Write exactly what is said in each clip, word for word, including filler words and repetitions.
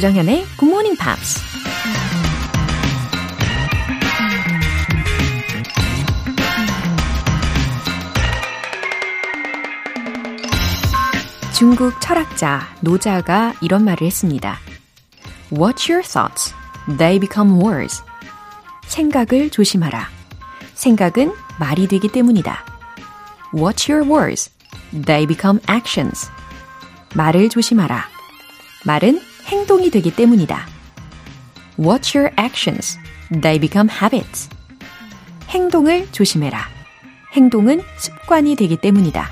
조정현의 Good Morning Pops. 중국 철학자 노자가 이런 말을 했습니다. Watch your thoughts. They become words. 생각을 조심하라. 생각은 말이 되기 때문이다. Watch your words. They become actions. 말을 조심하라. 말은 행동이 되기 때문이다. Watch your actions. They become habits. 행동을 조심해라. 행동은 습관이 되기 때문이다.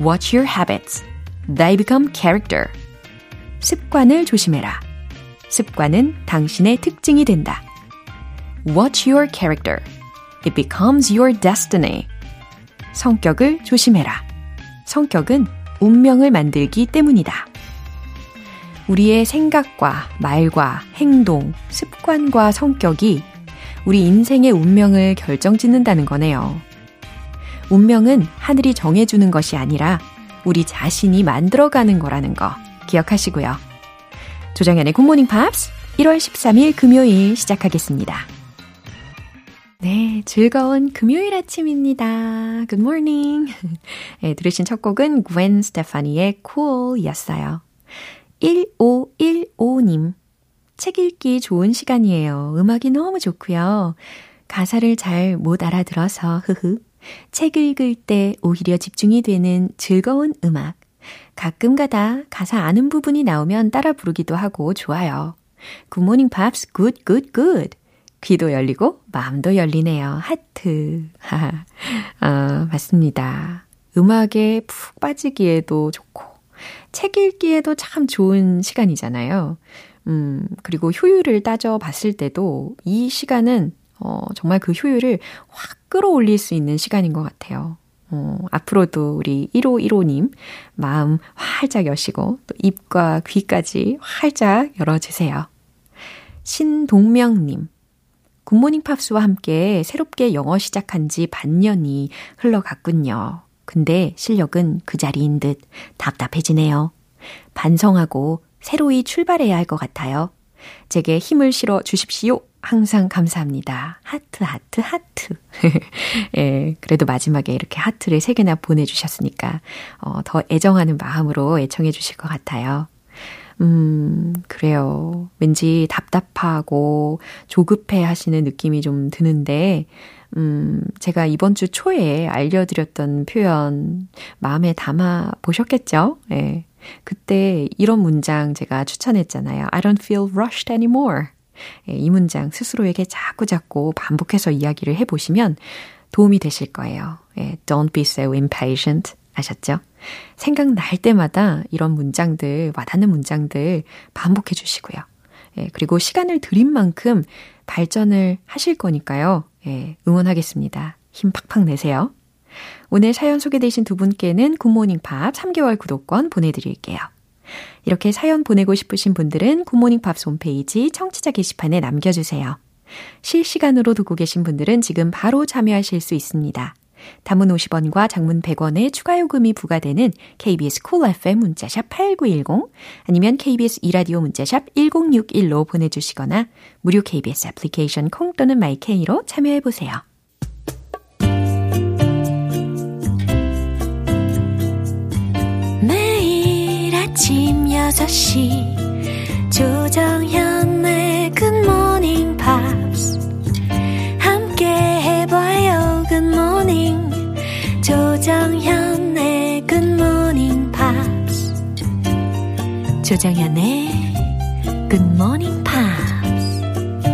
Watch your habits. They become character. 습관을 조심해라. 습관은 당신의 특징이 된다. Watch your character. It becomes your destiny. 성격을 조심해라. 성격은 운명을 만들기 때문이다. 우리의 생각과 말과 행동, 습관과 성격이 우리 인생의 운명을 결정짓는다는 거네요. 운명은 하늘이 정해주는 것이 아니라 우리 자신이 만들어가는 거라는 거 기억하시고요. 조정현의 굿모닝 팝스 일월 십삼일 금요일 시작하겠습니다. 네, 즐거운 금요일 아침입니다. Good morning. 네, 들으신 첫 곡은 Gwen Stefani의 Cool이었어요. 일오일오님, 책 읽기 좋은 시간이에요. 음악이 너무 좋고요. 가사를 잘 못 알아들어서 흐흐. 책 읽을 때 오히려 집중이 되는 즐거운 음악. 가끔가다 가사 아는 부분이 나오면 따라 부르기도 하고 좋아요. 굿모닝 팝스 굿 굿 굿. 귀도 열리고 마음도 열리네요. 하트. 아, 맞습니다. 음악에 푹 빠지기에도 좋고 책 읽기에도 참 좋은 시간이잖아요. 음, 그리고 효율을 따져봤을 때도 이 시간은 어, 정말 그 효율을 확 끌어올릴 수 있는 시간인 것 같아요. 어, 앞으로도 우리 일오일오님 마음 활짝 여시고 또 입과 귀까지 활짝 열어주세요. 신동명님, 굿모닝 팝스와 함께 새롭게 영어 시작한 지 반년이 흘러갔군요. 근데 실력은 그 자리인 듯 답답해지네요. 반성하고 새로이 출발해야 할 것 같아요. 제게 힘을 실어 주십시오. 항상 감사합니다. 하트, 하트, 하트. 예, 그래도 마지막에 이렇게 하트를 세 개나 보내주셨으니까 어, 더 애정하는 마음으로 애청해 주실 것 같아요. 음, 그래요. 왠지 답답하고 조급해 하시는 느낌이 좀 드는데 음, 제가 이번 주 초에 알려드렸던 표현 마음에 담아 보셨겠죠? 예. 그때 이런 문장 제가 추천했잖아요. I don't feel rushed anymore. 예, 이 문장 스스로에게 자꾸자꾸 반복해서 이야기를 해보시면 도움이 되실 거예요. 예, Don't be so impatient. 아셨죠? 생각날 때마다 이런 문장들, 와닿는 문장들 반복해 주시고요. 예, 그리고 시간을 드린 만큼 발전을 하실 거니까요. 예, 응원하겠습니다. 힘 팍팍 내세요. 오늘 사연 소개되신 두 분께는 굿모닝팝 삼 개월 구독권 보내드릴게요. 이렇게 사연 보내고 싶으신 분들은 굿모닝팝 홈페이지 청취자 게시판에 남겨주세요. 실시간으로 듣고 계신 분들은 지금 바로 참여하실 수 있습니다. 단문 오십 원과 장문 백 원의 추가 요금이 부과되는 케이비에스 Cool 에프엠 문자샵 팔구일공 아니면 케이비에스 이라디오 문자샵 일공육일로 보내주시거나 무료 케이비에스 애플리케이션 콩 또는 마이케이로 참여해보세요. 매일 아침 여섯 시 조정현의 굿모닝 팝스 함께 해봐요. Good morning, 조정현의 Good Morning Pops. 조정현의 Good Morning Pops.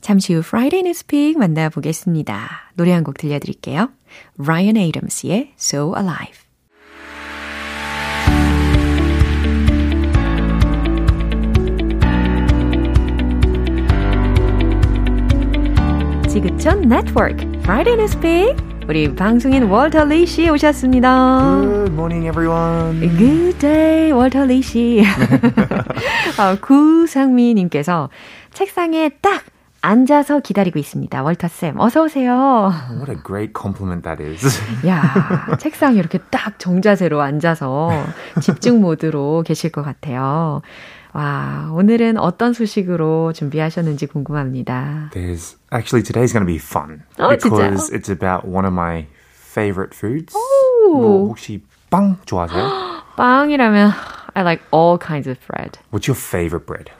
잠시 후 Friday Newspeak 만나보겠습니다. 노래 한 곡 들려드릴게요. Ryan Adams의 So Alive. 지구촌 네트워크 Friday Newspeak 우리 방송인 Walter Lishy 오셨습니다. Good morning, everyone. Good day, Walter Lishy. 구상미님께서 책상에 딱 앉아서 기다리고 있습니다. 월터쌤, 어서오세요. What a great compliment that is. 야, 책상에 이렇게 딱 정자세로 앉아서 집중 모드로 계실 것 같아요. 와, 오늘은 어떤 소식으로 준비하셨는지 궁금합니다. There's, actually, today's going to be fun. 어, because 진짜요? It's about one of my favorite foods. 뭐, 혹시 빵 좋아하세요? 빵이라면 I like all kinds of bread. What's your favorite bread?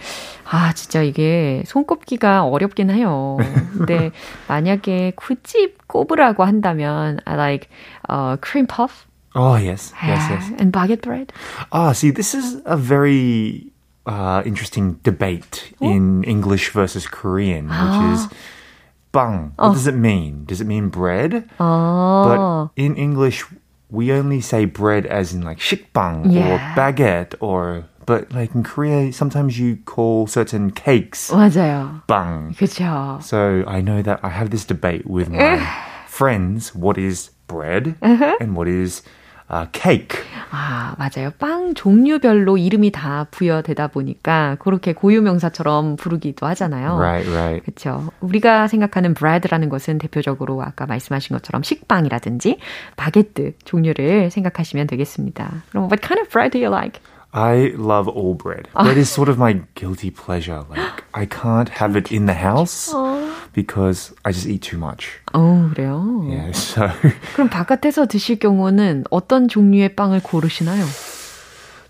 아, 진짜 이게 손꼽기가 어렵긴 해요. 근데 만약에 굳이 꼽으라고 한다면 I like uh, cream puff. Oh, yes. Yes, yes. And baguette bread. Ah, see, this is a very uh, interesting debate oh? in English versus Korean, which is 빵. What oh. does it mean? Does it mean bread? Oh. But in English, we only say bread as in like 식빵 yeah. or baguette or... But like in Korea, sometimes you call certain cakes 맞아요. 빵. 그렇죠. So I know that I have this debate with my friends. What is bread uh-huh. and what is uh, cake? 아, 맞아요. 빵 종류별로 이름이 다 부여되다 보니까 그렇게 고유명사처럼 부르기도 하잖아요. Right, right. 그렇죠. 우리가 생각하는 bread라는 것은 대표적으로 아까 말씀하신 것처럼 식빵이라든지 바게트 종류를 생각하시면 되겠습니다. 그럼 what kind of bread do you like? I love all bread. Bread is sort of my guilty pleasure. Like, I can't have it in the house because I just eat too much. 어, 그래요? Yeah, so. 그럼 바깥에서 드실 경우는 어떤 종류의 빵을 고르시나요?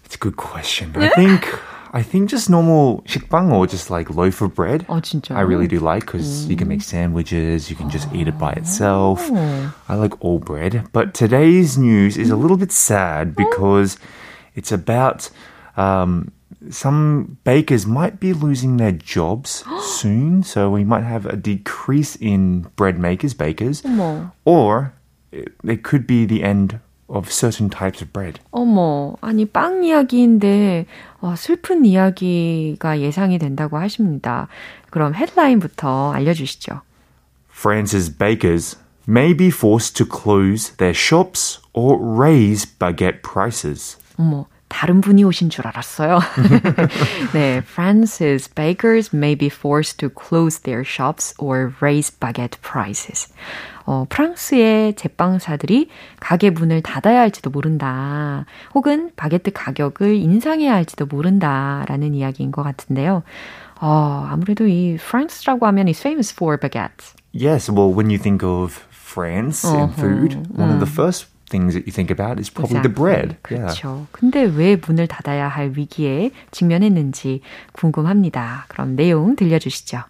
It's a good question. I think, I think just normal 식빵 or just like loaf of bread. 어, 진짜요? I really do like because 음. you can make sandwiches, you can just eat it by itself. I like all bread. But today's news is a little bit sad because... It's about um, some bakers might be losing their jobs soon, so we might have a decrease in bread makers, bakers, 어머. or it, it could be the end of certain types of bread. 어머, 아니 빵 이야기인데 어, 슬픈 이야기가 예상이 된다고 하십니다. 그럼 헤드라인부터 알려주시죠. France's bakers may be forced to close their shops or raise baguette prices. 어머, 다른 분이 오신 줄 알았어요. 네, France's bakers may be forced to close their shops or raise baguette prices. 어, 프랑스의 제빵사들이 가게 문을 닫아야 할지도 모른다. 혹은 바게트 가격을 인상해야 할지도 모른다라는 이야기인 것 같은데요. 어, 아무래도 이 프랑스라고 하면 is famous for baguettes. Yes, well, when you think of France in food, one of the first things that you think about is probably exactly. the bread. 그렇죠. Yeah. 근데 왜 문을 닫아야 할 위기에 직면했는지 궁금합니다. 그럼 내용 들려주시죠.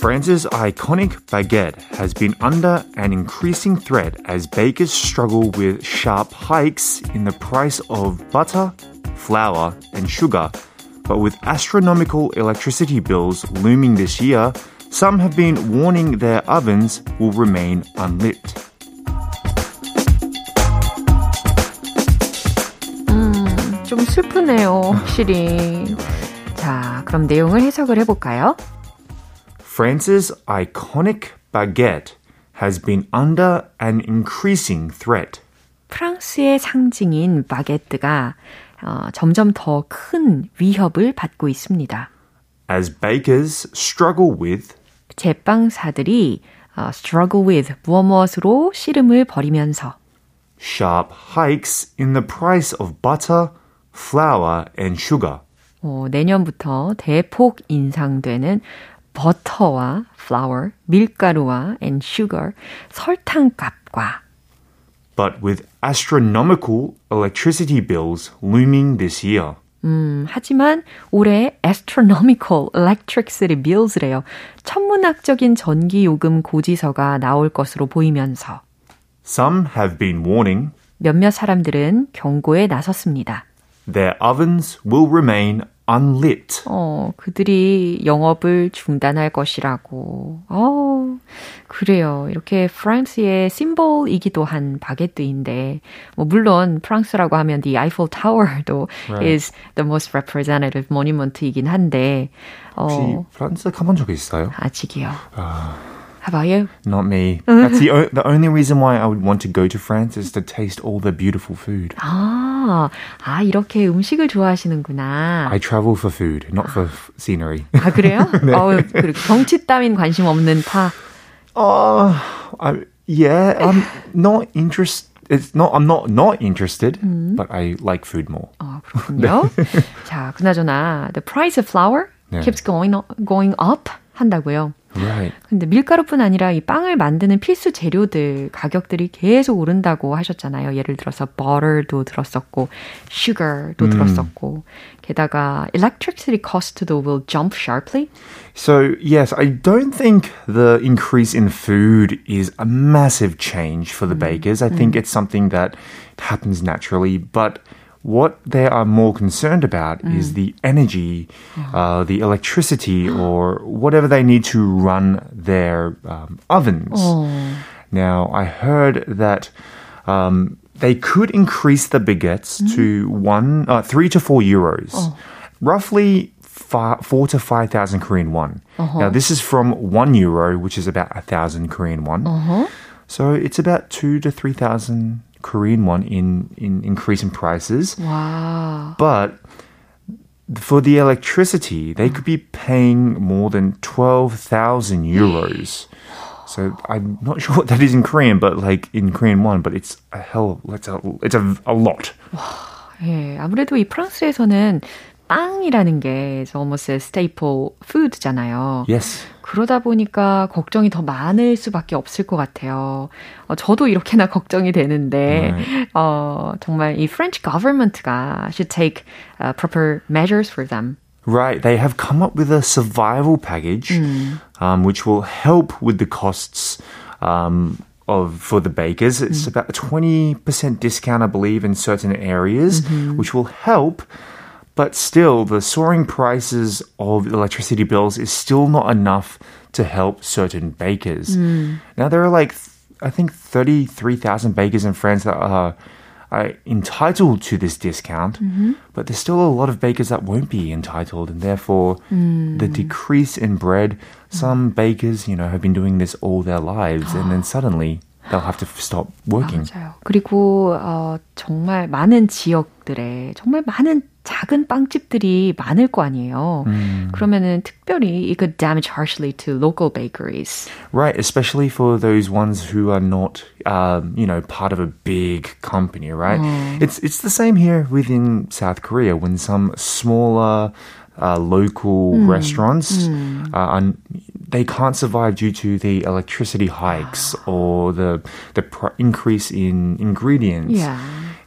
France's iconic baguette has been under an increasing threat as bakers struggle with sharp hikes in the price of butter, flour, and sugar. But with astronomical electricity bills looming this year, Some have been warning their ovens will remain unlit. 음, 좀 슬프네요, 확실히. 자, 그럼 내용을 해석을 해볼까요? France's iconic baguette has been under an increasing threat. 프랑스의 상징인 바게트가 어, 점점 더 큰 위협을 받고 있습니다. As bakers struggle with 제빵사들이 uh, struggle with 무엇 무엇으로 씨름을 벌이면서 sharp hikes in the price of butter, flour and sugar. 어, 내년부터 대폭 인상되는 버터와 flour, 밀가루와 and sugar, 설탕값과 But with astronomical electricity bills looming this year. 음, 하지만 올해 astronomical electricity bills래요. 천문학적인 전기 요금 고지서가 나올 것으로 보이면서 Some have been warning. 몇몇 사람들은 경고에 나섰습니다. Their ovens will remain unlit. 어, 그들이 영업을 중단할 것이라고. 어, 그래요. 이렇게 프랑스의 심볼이기도 한 바게트인데, 뭐 물론 프랑스라고 하면 the Eiffel Tower도 right. is the most representative monument이긴 한데. 혹시 어, 프랑스 가본 적이 있어요? 아직이요. 아... How about you? Not me. That's the, o- the only reason why I would want to go to France is to taste all the beautiful food. 아. 아, 아 이렇게 음식을 좋아하시는구나. I travel for food, not for scenery. 아 그래요? 네. 어, 경치 따윈 관심 없는 파. 어, I, yeah, I'm not interested. It's not, I'm not not interested, 음. but I like food more. 아 그렇군요. 네. 자, 그나저나 the price of flour 네. keeps going going up 한다고요. Right. 근데 밀가루뿐 아니라 이 빵을 만드는 필수 재료들 가격들이 계속 오른다고 하셨잖아요. 예를 들어서 butter도 들었었고, sugar도 음. 들었었고, 게다가 electricity cost도 will jump sharply. So yes, I don't think the increase in food is a massive change for the 음. bakers. I think 음. it's something that happens naturally, but what they are more concerned about mm. is the energy, uh, the electricity, or whatever they need to run their um, ovens. Oh. Now, I heard that um, they could increase the baguettes mm. to one, uh, three to four euros, oh. roughly five, four to five thousand Korean won. Uh-huh. Now, this is from one euro, which is about a thousand Korean won. Uh-huh. So it's about two to three thousand. Korean one in, in increase in prices. Wow. But for the electricity, they could be paying more than twelve thousand euros. So I'm not sure what that is in Korean, but like in Korean one, but it's a hell, it's a, it's a, a lot. 예, 아무래도 이 프랑스에서는 빵이라는 게 almost a staple food잖아요. Yes. 그러다 보니까 걱정이 더 많을 수밖에 없을 것 같아요. 어, 저도 이렇게나 걱정이 되는데 right. 어, 정말 이 French government가 should take uh, proper measures for them. Right, they have come up with a survival package mm. um, which will help with the costs um, of for the bakers. It's mm. about a twenty percent discount, I believe, in certain areas, mm-hmm. which will help. But still, the soaring prices of electricity bills is still not enough to help certain bakers. Mm. Now, there are like, I think, thirty-three thousand bakers in France that are, are entitled to this discount. Mm-hmm. But there's still a lot of bakers that won't be entitled. And therefore, mm. the decrease in bread, some bakers, you know, have been doing this all their lives. And then suddenly, they'll have to stop working. 맞아요. 그리고 어, 정말 많은 지역들에 정말 많은 작은 빵집들이 많을 거 아니에요. Mm. 그러면은 특별히 it could damage harshly to local bakeries. Right, especially for those ones who are not, um, you know, part of a big company, right? Oh. It's it's the same here within South Korea when some smaller uh, local mm. restaurants mm. Uh, are they can't survive due to the electricity hikes or the the pr- increase in ingredients. Yeah.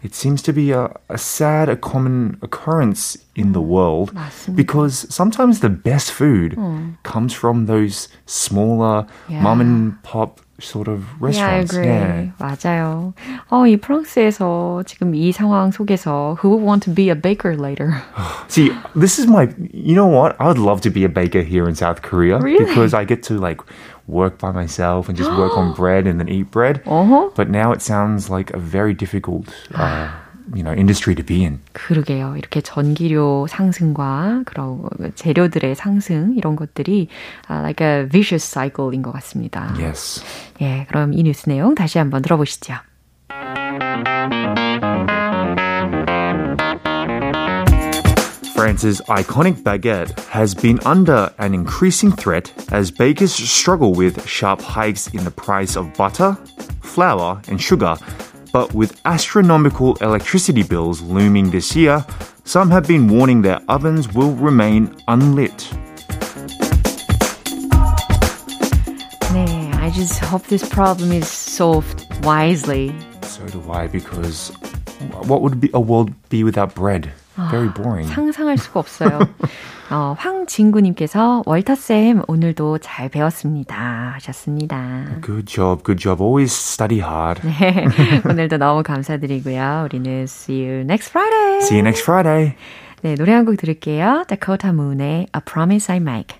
It seems to be a, a sad, a common occurrence in the world 맞습니다. Because sometimes the best food 음. comes from those smaller yeah. mom and pop sort of restaurants. Yeah, I agree. Yeah. 맞아요. 어, 이 프랑스에서 지금 이 상황 속에서 who would want to be a baker later? See, this is my, you know what? I would love to be a baker here in South Korea. Really? Because I get to like work by myself and just work on bread and then eat bread. Uh-huh. But now it sounds like a very difficult uh, you know, industry to be in. 그러게요. 이렇게 전기료 상승과 그런 재료들의 상승 이런 것들이 uh, like a vicious cycle인 것 같습니다. Yes. 예, 그럼 이 뉴스 내용 다시 한번 들어보시죠. France's iconic baguette has been under an increasing threat as bakers struggle with sharp hikes in the price of butter, flour, and sugar. But with astronomical electricity bills looming this year, some have been warning their ovens will remain unlit. 네, I just hope this problem is solved wisely. So do I, because what would be a world be without bread? Very boring. 아, 상상할 수가 없어요. 어, 황진구님께서 월터쌤 오늘도 잘 배웠습니다 하셨습니다. Good job, good job. Always study hard. 네, 오늘도 너무 감사드리고요. 우리는 see you next Friday. See you next Friday. 네, 노래 한 곡 들을게요. Dakota Moon의 A Promise I Make.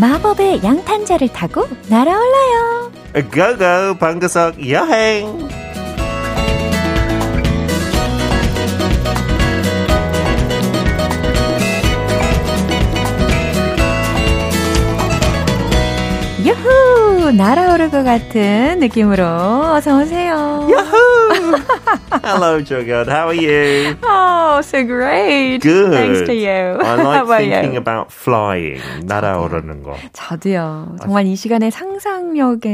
마법의 양탄자를 타고 날아올라요. 고고 방구석 여행. 유후, 날아오를 것 같은 느낌으로 어서 오세요. 유후. Hello, Jogan. How are you? Oh, so great. Good. Thanks to you. I like thinking you? about flying. 날아오르는 거. 저도요. 정말 이 시간에 상상력에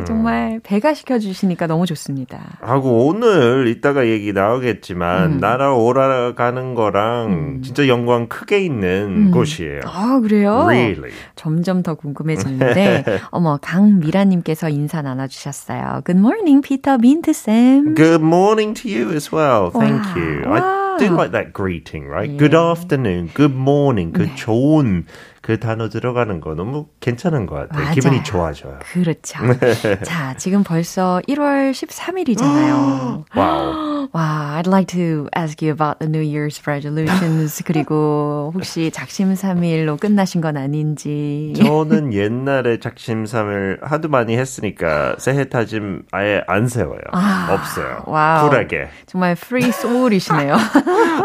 음. 정말 배가 시켜주시니까 너무 좋습니다. 하고 오늘 이따가 얘기 나오겠지만 음. 날아오라가는 거랑 음. 진짜 연관 크게 있는 음. 곳이에요. 아, 그래요? Really. 점점 더 궁금해지는데 어머, 강미라님께서 인사 나눠주셨어요. Good morning, Peter 민트쌤. Good morning. Good morning to you as well. Thank wow. you. Wow. I do like that greeting, right? Yeah. Good afternoon, good morning, 그 네. 좋은 그 단어 들어가는 거 너무 괜찮은 것 같아요. 맞아요. 기분이 좋아져요. 그렇죠. 자, 지금 벌써 일월 십삼일이잖아요. 와우. 와, I'd like to ask you about the New Year's resolutions. 그리고 혹시 작심삼일로 끝나신 건 아닌지. 저는 옛날에 작심삼일 하도 많이 했으니까 새해 다짐 아예 안 세워요. 아, 없어요. 와우. 쿨하게. 정말 free soul이시네요.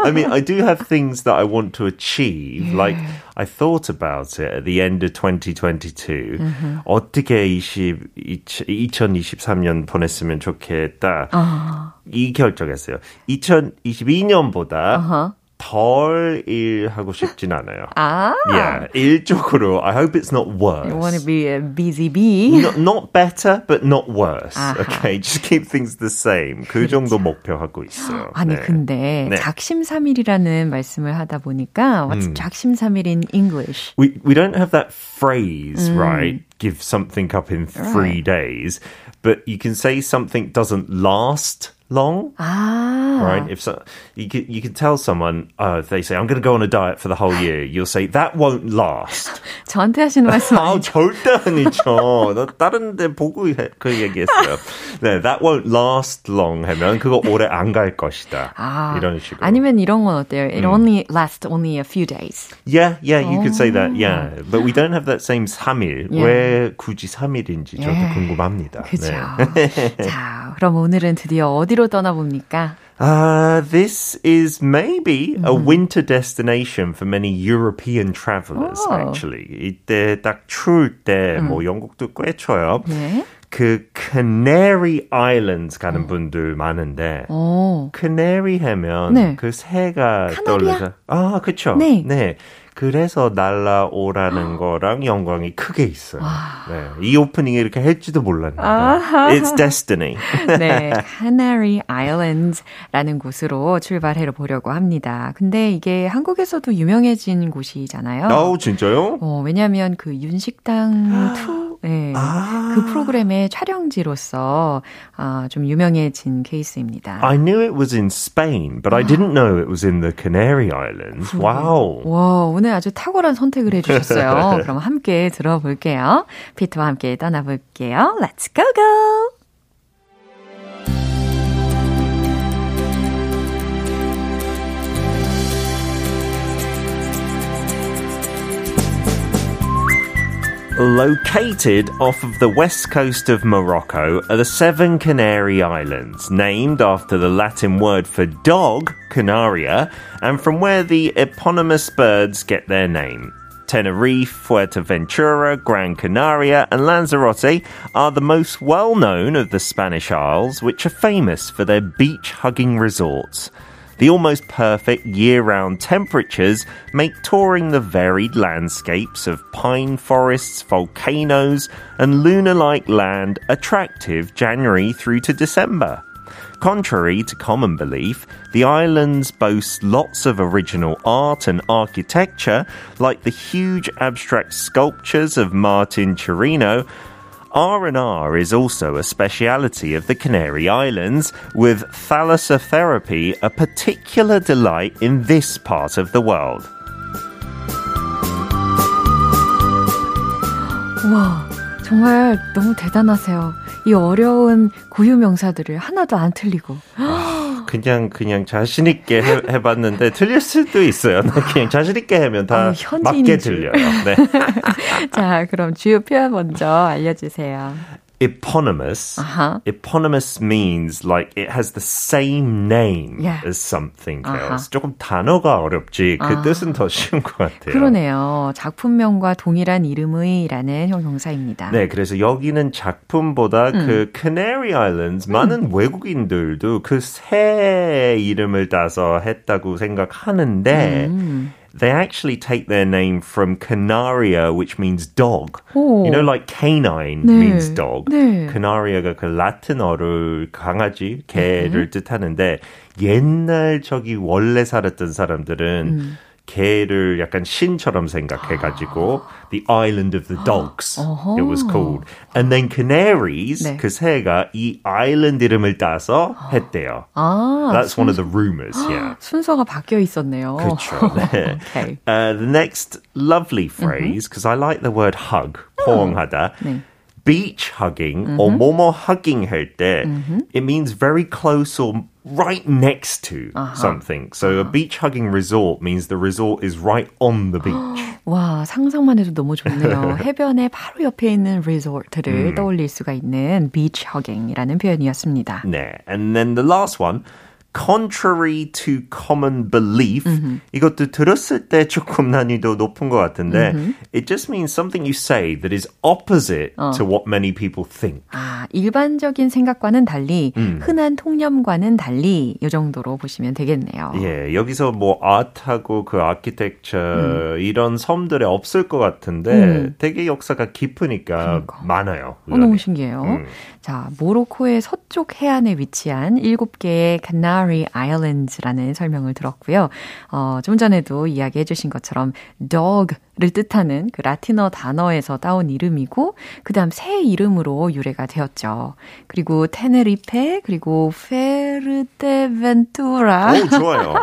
I mean, I do have things that I want to achieve. Yeah. Like, I thought about About it at the end of twenty twenty-two. Mm-hmm. 어떻게 이천이십삼년 보냈으면 좋겠다. Uh-huh. 이 결정했어요. 이천이십이년보다 uh-huh. 덜 일하고 싶진 않아요. 아. Yeah, 일 쪽으로. I hope it's not worse. You want to be a busy bee. No, not better, but not worse. 아하. Okay, just keep things the same. 그 그렇죠. 정도 목표하고 있어요. 아니, 네. 근데 네. 작심삼일이라는 말씀을 하다 보니까 what's 음. 작심삼일 in English? We, we don't have that phrase, 음. right? Give something up in three right. days. But you can say something doesn't last long, ah. right? If so, you can, you can tell someone, uh, if they say, I'm going to go on a diet for the whole year, you'll say, that won't last. 저한테 하시는 말씀 아니죠? 아, 절대 아니죠. 나 다른 데 보고 그 얘기했어요. 네, that won't last long 하면 그거 오래 안 갈 것이다. 아, 이런 식으로. 아니면 이런 건 어때요? It 음. only lasts only a few days. Yeah, yeah, you oh. could say that, yeah. But we don't have that same 삼일. Yeah. 왜 굳이 삼일인지 저도 yeah. 궁금합니다. 그죠. 네. 자, 그럼 오늘은 드디어 어디로 떠나봅니까? Uh, this is maybe mm. a winter destination for many European travelers, oh. actually. 이때 딱 추울 때, 음. 뭐, 영국도 꽤 쳐요. 네. 그 Canary Islands 가는 어. 분들 많은데 오. Canary 하면 네. 그 새가 떠올라서 아, 그렇죠. 네. 네. 그래서 날아오라는 거랑 연관이 크게 있어요. 네. 이 오프닝에 이렇게 할지도 몰랐는데 아하. It's destiny. 네, Canary Islands라는 곳으로 출발해 보려고 합니다. 근데 이게 한국에서도 유명해진 곳이잖아요. 아, 진짜요? 어, 왜냐하면 그 윤식당 투 네. 아. 그 프로그램의 촬영지로서 어, 좀 유명해진 케이스입니다. I knew it was in Spain, but I didn't know it was in the Canary Islands. 와우. Wow. 오늘 아주 탁월한 선택을 해주셨어요. 그럼 함께 들어볼게요. 피트와 함께 떠나볼게요. Let's go go! Located off of the west coast of Morocco are the seven Canary Islands, named after the Latin word for dog, canaria, and from where the eponymous birds get their name. Tenerife, Fuerteventura, Gran Canaria, and Lanzarote are the most well-known of the Spanish Isles, which are famous for their beach-hugging resorts. The almost perfect year-round temperatures make touring the varied landscapes of pine forests, volcanoes, and lunar-like land attractive January through to December. Contrary to common belief, the islands boast lots of original art and architecture, like the huge abstract sculptures of Martin Chirino. R and R is also a speciality of the Canary Islands, with thalassotherapy a particular delight in this part of the world. 와, 정말 너무 대단하세요. 이 어려운 고유명사들을 하나도 안 틀리고. 그냥 그냥 자신 있게 해, 해봤는데 틀릴 수도 있어요. 그냥 자신 있게 하면 다 어, 맞게 들려요. 네. 자, 그럼 주요 표현 먼저 알려주세요. Eponymous. Uh-huh. Eponymous means like it has the same name yeah. as something else. Uh-huh. 조금 단어가 어렵지 그 uh-huh. 뜻은 더 쉬운 것 같아요. 그러네요. 작품명과 동일한 이름의라는 형용사입니다. 네, 그래서 여기는 작품보다 음. 그 Canary Islands 음. 많은 외국인들도 그 새 이름을 따서 했다고 생각하는데 음. They actually take their name from Canaria, which means dog. 오. You know, like canine 네. means dog. 네. Canaria가 그 라틴어를 강아지, 개를 네. 뜻하는데 옛날 저기 원래 살았던 사람들은 음. 개를 약간 신처럼 생각해가지고 The Island of the Dogs 어허. it was called. And then canaries, 네. 그 새가 이 아일랜드 이름을 따서 했대요. 아, That's 순... one of the rumors. yeah. 순서가 바뀌어 있었네요. 그렇죠. 네. okay. uh, the next lovely phrase, because I like the word hug, 포옹하다. 네. Beach hugging mm-hmm. or 뭐뭐 hugging 할 때 mm-hmm. it means very close or right next to uh-huh. something. So uh-huh. a beach hugging resort means the resort is right on the beach. 와, 상상만 해도 너무 좋네요. 해변에 바로 옆에 있는 리조트를 음. 떠올릴 수가 있는 beach hugging이라는 표현이었습니다. 네, and then the last one. Contrary to common belief, mm-hmm. 이것도 들었을 때 조금 난이도 높은 것 같은데 mm-hmm. it just means something you say that is opposite 어. to what many people think. 아, 일반적인 생각과는 달리, 음. 흔한 통념과는 달리 이 정도로 보시면 되겠네요. 예, 여기서 뭐 아트하고 그 아키텍처 음. 이런 섬들에 없을 것 같은데 음. 되게 역사가 깊으니까 그러니까. 많아요. 어, 너무 신기해요. 음. 자, 모로코의 서쪽 해안에 위치한 일곱 개의 갓나 Canary Islands라는 설명을 들었고요. 어, 좀 전에도 이야기해 주신 것처럼 dog를 뜻하는 그 라틴어 단어에서 따온 이름이고 그 다음 새 이름으로 유래가 되었죠. 그리고 테네리페 그리고 페르테벤투라 오, 좋아요.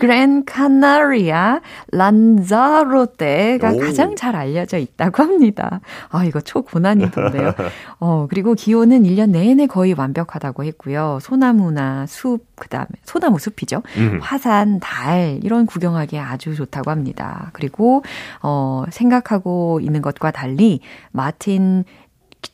Gran Canaria, 란자로테가 가장 잘 알려져 있다고 합니다. 아, 이거 초고난이던데요. 어, 그리고 기온은 일 년 내내 거의 완벽하다고 했고요. 소나무나 숲, 그 다음에 소나무 숲이죠. 음. 화산, 달 이런 구경하기에 아주 좋다고 합니다. 그리고 어, 생각하고 있는 것과 달리 마틴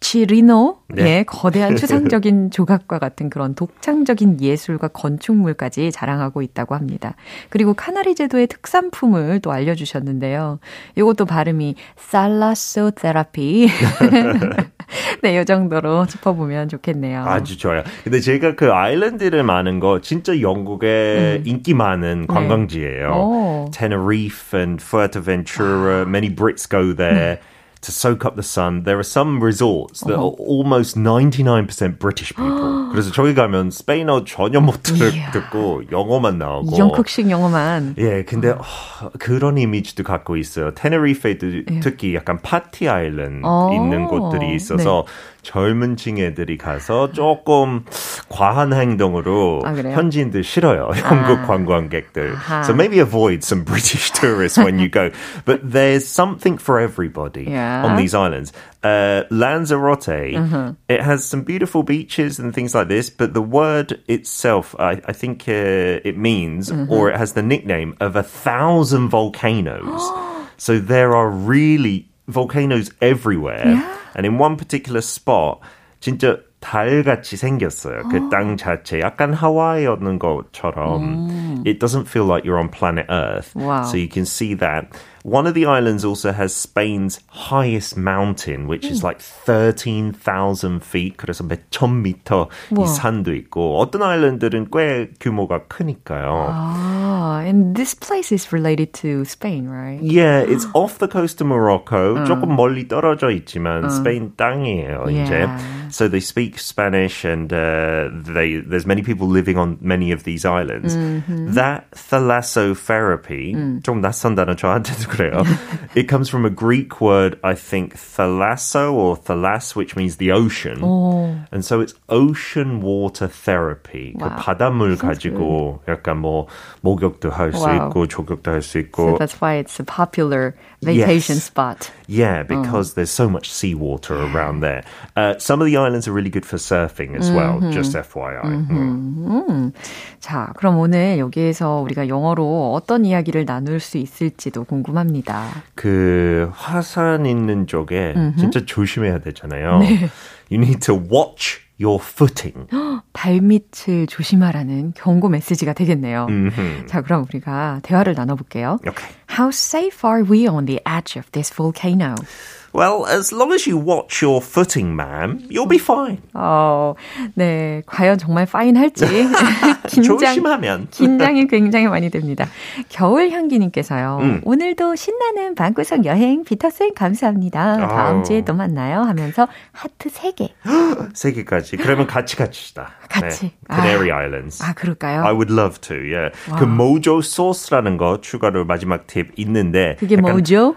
치리노의 네. 거대한 추상적인 조각과 같은 그런 독창적인 예술과 건축물까지 자랑하고 있다고 합니다. 그리고 카나리 제도의 특산품을 또 알려주셨는데요. 이것도 발음이 살라소 테라피 네, 이 정도로 짚어보면 좋겠네요. 아주 좋아요. 근데 제가 그 아일랜드를 많은 거 진짜 영국의 음. 인기 많은 관광지예요. 네. Tenerife and Fuerteventura, many Brits go there. 네. To soak up the sun, there are some resorts that are almost ninety-nine percent British people. 그래서 저기 가면 스페인어 전혀 못 듣고 영어만 나오고. 영국식 영어만. 예, 근데 어, 그런 이미지도 갖고 있어요. 테네리페도 예. 특히 약간 파티 아일랜드 오, 있는 곳들이 있어서 네. 젊은 층 애들이 가서 조금 과한 행동으로 아, 현지인들 싫어요. 영국 아. 관광객들. 아하. So maybe avoid some British tourists when you go. But there's something for everybody. Yeah. on these islands. Uh, Lanzarote, uh-huh. it has some beautiful beaches and things like this, but the word itself, I, I think uh, it means, uh-huh. or it has the nickname of a thousand volcanoes. So there are really volcanoes everywhere. Yeah. And in one particular spot, 진짜 달같이 생겼어요. 그 땅 자체 약간 하와이였는 것처럼 음. It doesn't feel like you're on planet Earth. Wow. So you can see that. One of the islands also has Spain's highest mountain, which is like thirteen thousand feet. 그래서 몇 천 미터 이 산도 있고 어떤 아일랜드는 꽤 규모가 크니까요. Ah, and this place is related to Spain, right? Yeah, it's off the coast of Morocco. Uh. 조금 멀리 떨어져 있지만 uh. 스페인 땅이에요, yeah. 이제. So they speak Spanish and uh, they, there's many people living on many of these islands. Mm-hmm. That thalassotherapy, mm. 좀 낯선 단어 저한테도 그래요. It comes from a Greek word, I think, thalasso or thalas, which means the ocean. Oh. And so it's ocean water therapy. Wow. 그 바닷물 가지고 good. 약간 뭐 목욕도 할 수 wow. 있고 조격도 할 수 있고. So that's why it's a popular vacation yes. spot. Yeah, because oh. there's so much seawater around there. Uh, some of the islands are really good for surfing as well, mm-hmm. just 에프와이아이. Mm-hmm. Mm. 자, 그럼 오늘 여기에서 우리가 영어로 어떤 이야기를 나눌 수 있을지도 궁금합니다. 그 화산 있는 쪽에 mm-hmm. 진짜 조심해야 되잖아요. 네. You need to watch your footing. 발밑을 조심하라는 경고 메시지가 되겠네요. Mm-hmm. 자, 그럼 우리가 대화를 나눠볼게요. Okay. How safe are we on the edge of this volcano? Well, as long as you watch your footing, ma'am, you'll be fine. 어, 네, 과연 정말 fine 할지 긴장, 조심하면 긴장이 굉장히 많이 됩니다. 겨울향기님께서요. 음. 오늘도 신나는 방구석 여행 비터쌤 감사합니다. 아. 다음 주에 또 만나요 하면서 하트 세 개. 세 개까지. 그러면 같이 갑시다. 같이. 네. Canary 아. Islands. 아, 그럴까요? I would love to, yeah. 와. 그 mojo sauce라는 거 추가로 마지막 팁 있는데. 그게 약간... mojo?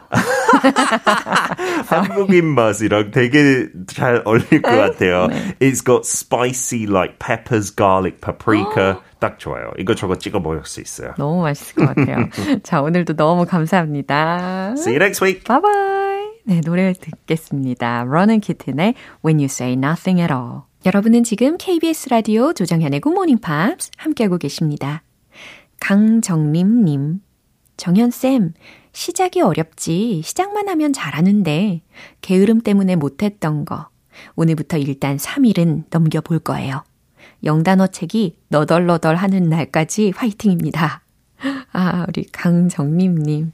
한국인 맛이랑 되게 잘 어울릴 것 같아요. 네. It's got spicy like peppers, garlic, paprika. 딱 좋아요. 이거 저거 찍어 먹을 수 있어요. 너무 맛있을 것 같아요. 자, 오늘도 너무 감사합니다. See you next week. Bye bye. 네, 노래 듣겠습니다. Ronan Kitten의 When You Say Nothing at All. 여러분은 지금 케이비에스 라디오 조정현의 Good Morning Pops 함께하고 계십니다. 강정림님, 정현쌤. 시작이 어렵지 시작만 하면 잘하는데 게으름 때문에 못했던 거 오늘부터 일단 삼 일은 넘겨볼 거예요. 영단어 책이 너덜너덜 하는 날까지 화이팅입니다. 아, 우리 강정림님.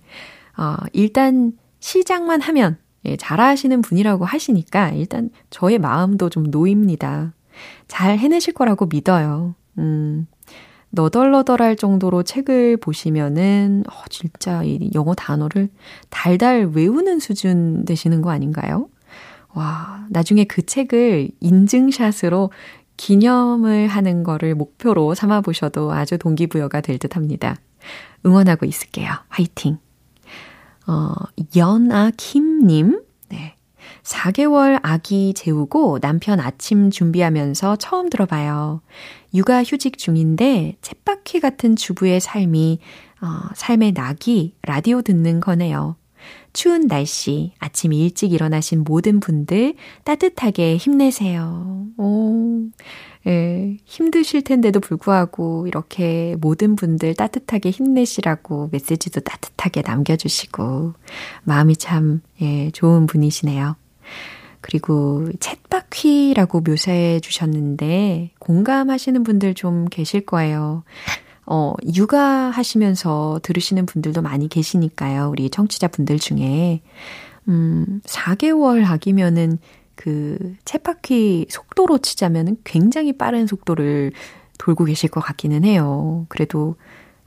어, 일단 시작만 하면 예, 잘하시는 분이라고 하시니까 일단 저의 마음도 좀 놓입니다. 잘 해내실 거라고 믿어요. 음... 너덜너덜할 정도로 책을 보시면은 어, 진짜 이 영어 단어를 달달 외우는 수준 되시는 거 아닌가요? 와, 나중에 그 책을 인증샷으로 기념을 하는 거를 목표로 삼아 보셔도 아주 동기부여가 될 듯합니다. 응원하고 있을게요. 화이팅! 어, 연아 김님, 네. 사 개월 아기 재우고 남편 아침 준비하면서 처음 들어봐요. 육아 휴직 중인데 쳇바퀴 같은 주부의 삶이 어, 삶의 낙이 라디오 듣는 거네요. 추운 날씨 아침 일찍 일어나신 모든 분들 따뜻하게 힘내세요. 오, 예, 힘드실 텐데도 불구하고 이렇게 모든 분들 따뜻하게 힘내시라고 메시지도 따뜻하게 남겨주시고 마음이 참 예, 좋은 분이시네요. 그리고 쳇바퀴라고 묘사해 주셨는데 공감하시는 분들 좀 계실 거예요. 어, 육아하시면서 들으시는 분들도 많이 계시니까요. 우리 청취자분들 중에 음, 사 개월 아기면은 그 쳇바퀴 속도로 치자면은 굉장히 빠른 속도를 돌고 계실 것 같기는 해요. 그래도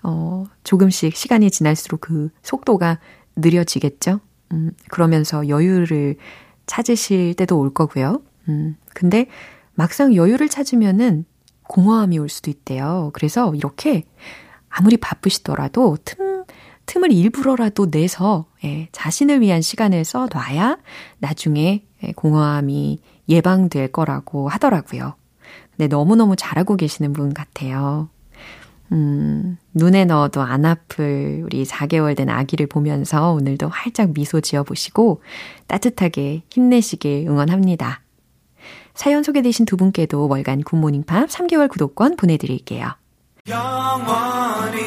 어, 조금씩 시간이 지날수록 그 속도가 느려지겠죠. 음, 그러면서 여유를 찾으실 때도 올 거고요. 음, 근데 막상 여유를 찾으면은 공허함이 올 수도 있대요. 그래서 이렇게 아무리 바쁘시더라도 틈, 틈을 일부러라도 내서 예, 자신을 위한 시간을 써놔야 나중에 예, 공허함이 예방될 거라고 하더라고요. 근데 너무너무 잘하고 계시는 분 같아요. 음, 눈에 넣어도 안 아플 우리 사 개월 된 아기를 보면서 오늘도 활짝 미소 지어보시고 따뜻하게 힘내시길 응원합니다. 사연 소개되신 두 분께도 월간 굿모닝팝 삼 개월 구독권 보내드릴게요. 영원히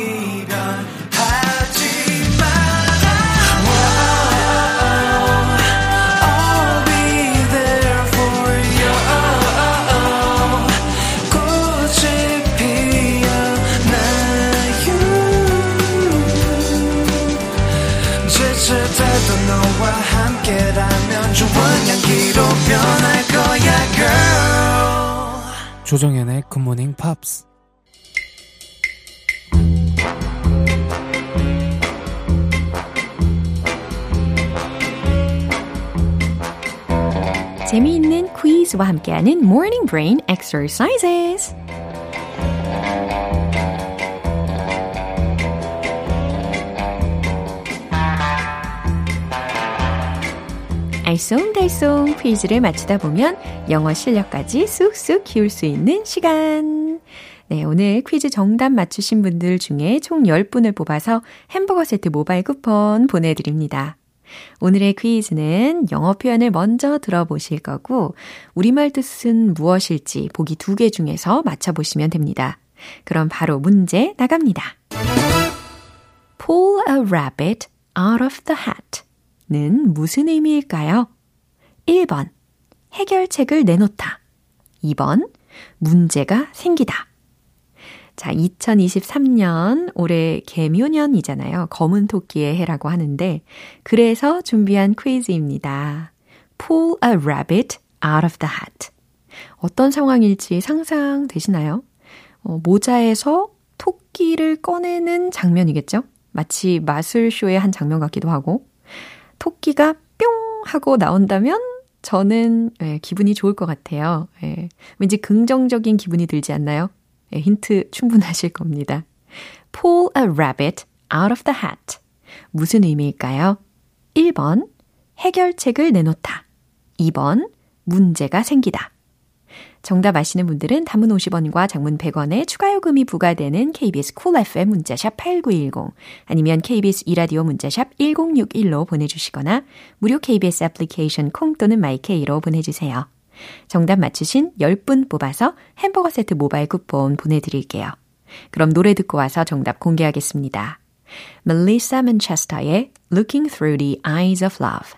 조정현의 굿모닝 팝스. 재미있는 퀴즈와 함께하는 모닝 브레인 엑서사이즈스. 알쏭달쏭 퀴즈를 맞추다 보면 영어 실력까지 쑥쑥 키울 수 있는 시간. 네, 오늘 퀴즈 정답 맞추신 분들 중에 총 열 분을 뽑아서 햄버거 세트 모바일 쿠폰 보내드립니다. 오늘의 퀴즈는 영어 표현을 먼저 들어보실 거고 우리말 뜻은 무엇일지 보기 두 개 중에서 맞춰보시면 됩니다. 그럼 바로 문제 나갑니다. Pull a rabbit out of the hat는 무슨 의미일까요? 일 번 해결책을 내놓다. 이 번 문제가 생기다. 자, 이천이십삼 년 올해 개묘년이잖아요. 검은 토끼의 해라고 하는데 그래서 준비한 퀴즈입니다. Pull a rabbit out of the hat. 어떤 상황일지 상상되시나요? 어, 모자에서 토끼를 꺼내는 장면이겠죠? 마치 마술쇼의 한 장면 같기도 하고 토끼가 뿅 하고 나온다면 저는 예, 기분이 좋을 것 같아요. 예, 왠지 긍정적인 기분이 들지 않나요? 예, 힌트 충분하실 겁니다. Pull a rabbit out of the hat. 무슨 의미일까요? 일 번 해결책을 내놓다. 이 번 문제가 생기다. 정답 아시는 분들은 단문 오십 원과 장문 백 원에 추가 요금이 부과되는 케이비에스 쿨 에프엠 문자샵 팔구일공 아니면 케이비에스 이라디오 문자샵 일공육일로 보내주시거나 무료 케이비에스 애플리케이션 콩 또는 마이케이로 보내주세요. 정답 맞추신 십 분 뽑아서 햄버거 세트 모바일 쿠폰 보내드릴게요. 그럼 노래 듣고 와서 정답 공개하겠습니다. Melissa Manchester의 Looking Through the Eyes of Love.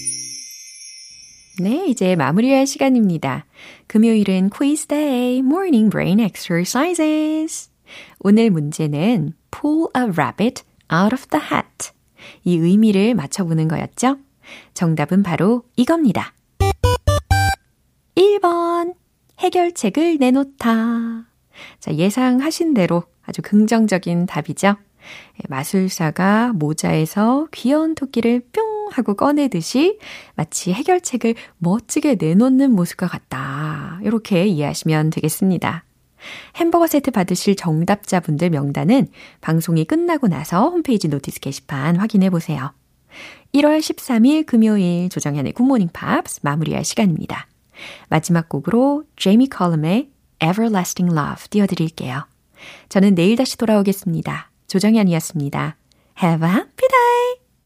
네, 이제 마무리할 시간입니다. 금요일은 quiz day, morning brain exercises. 오늘 문제는 pull a rabbit out of the hat. 이 의미를 맞춰보는 거였죠? 정답은 바로 이겁니다. 일 번, 해결책을 내놓다. 자, 예상하신 대로 아주 긍정적인 답이죠? 마술사가 모자에서 귀여운 토끼를 뿅! 하고 꺼내듯이 마치 해결책을 멋지게 내놓는 모습과 같다. 이렇게 이해하시면 되겠습니다. 햄버거 세트 받으실 정답자분들 명단은 방송이 끝나고 나서 홈페이지 노티스 게시판 확인해보세요. 일월 십삼일 금요일 조정현의 굿모닝 팝스 마무리할 시간입니다. 마지막 곡으로 제이미 컬럼의 Everlasting Love 띄워드릴게요. 저는 내일 다시 돌아오겠습니다. 조정현이었습니다. Have a happy day!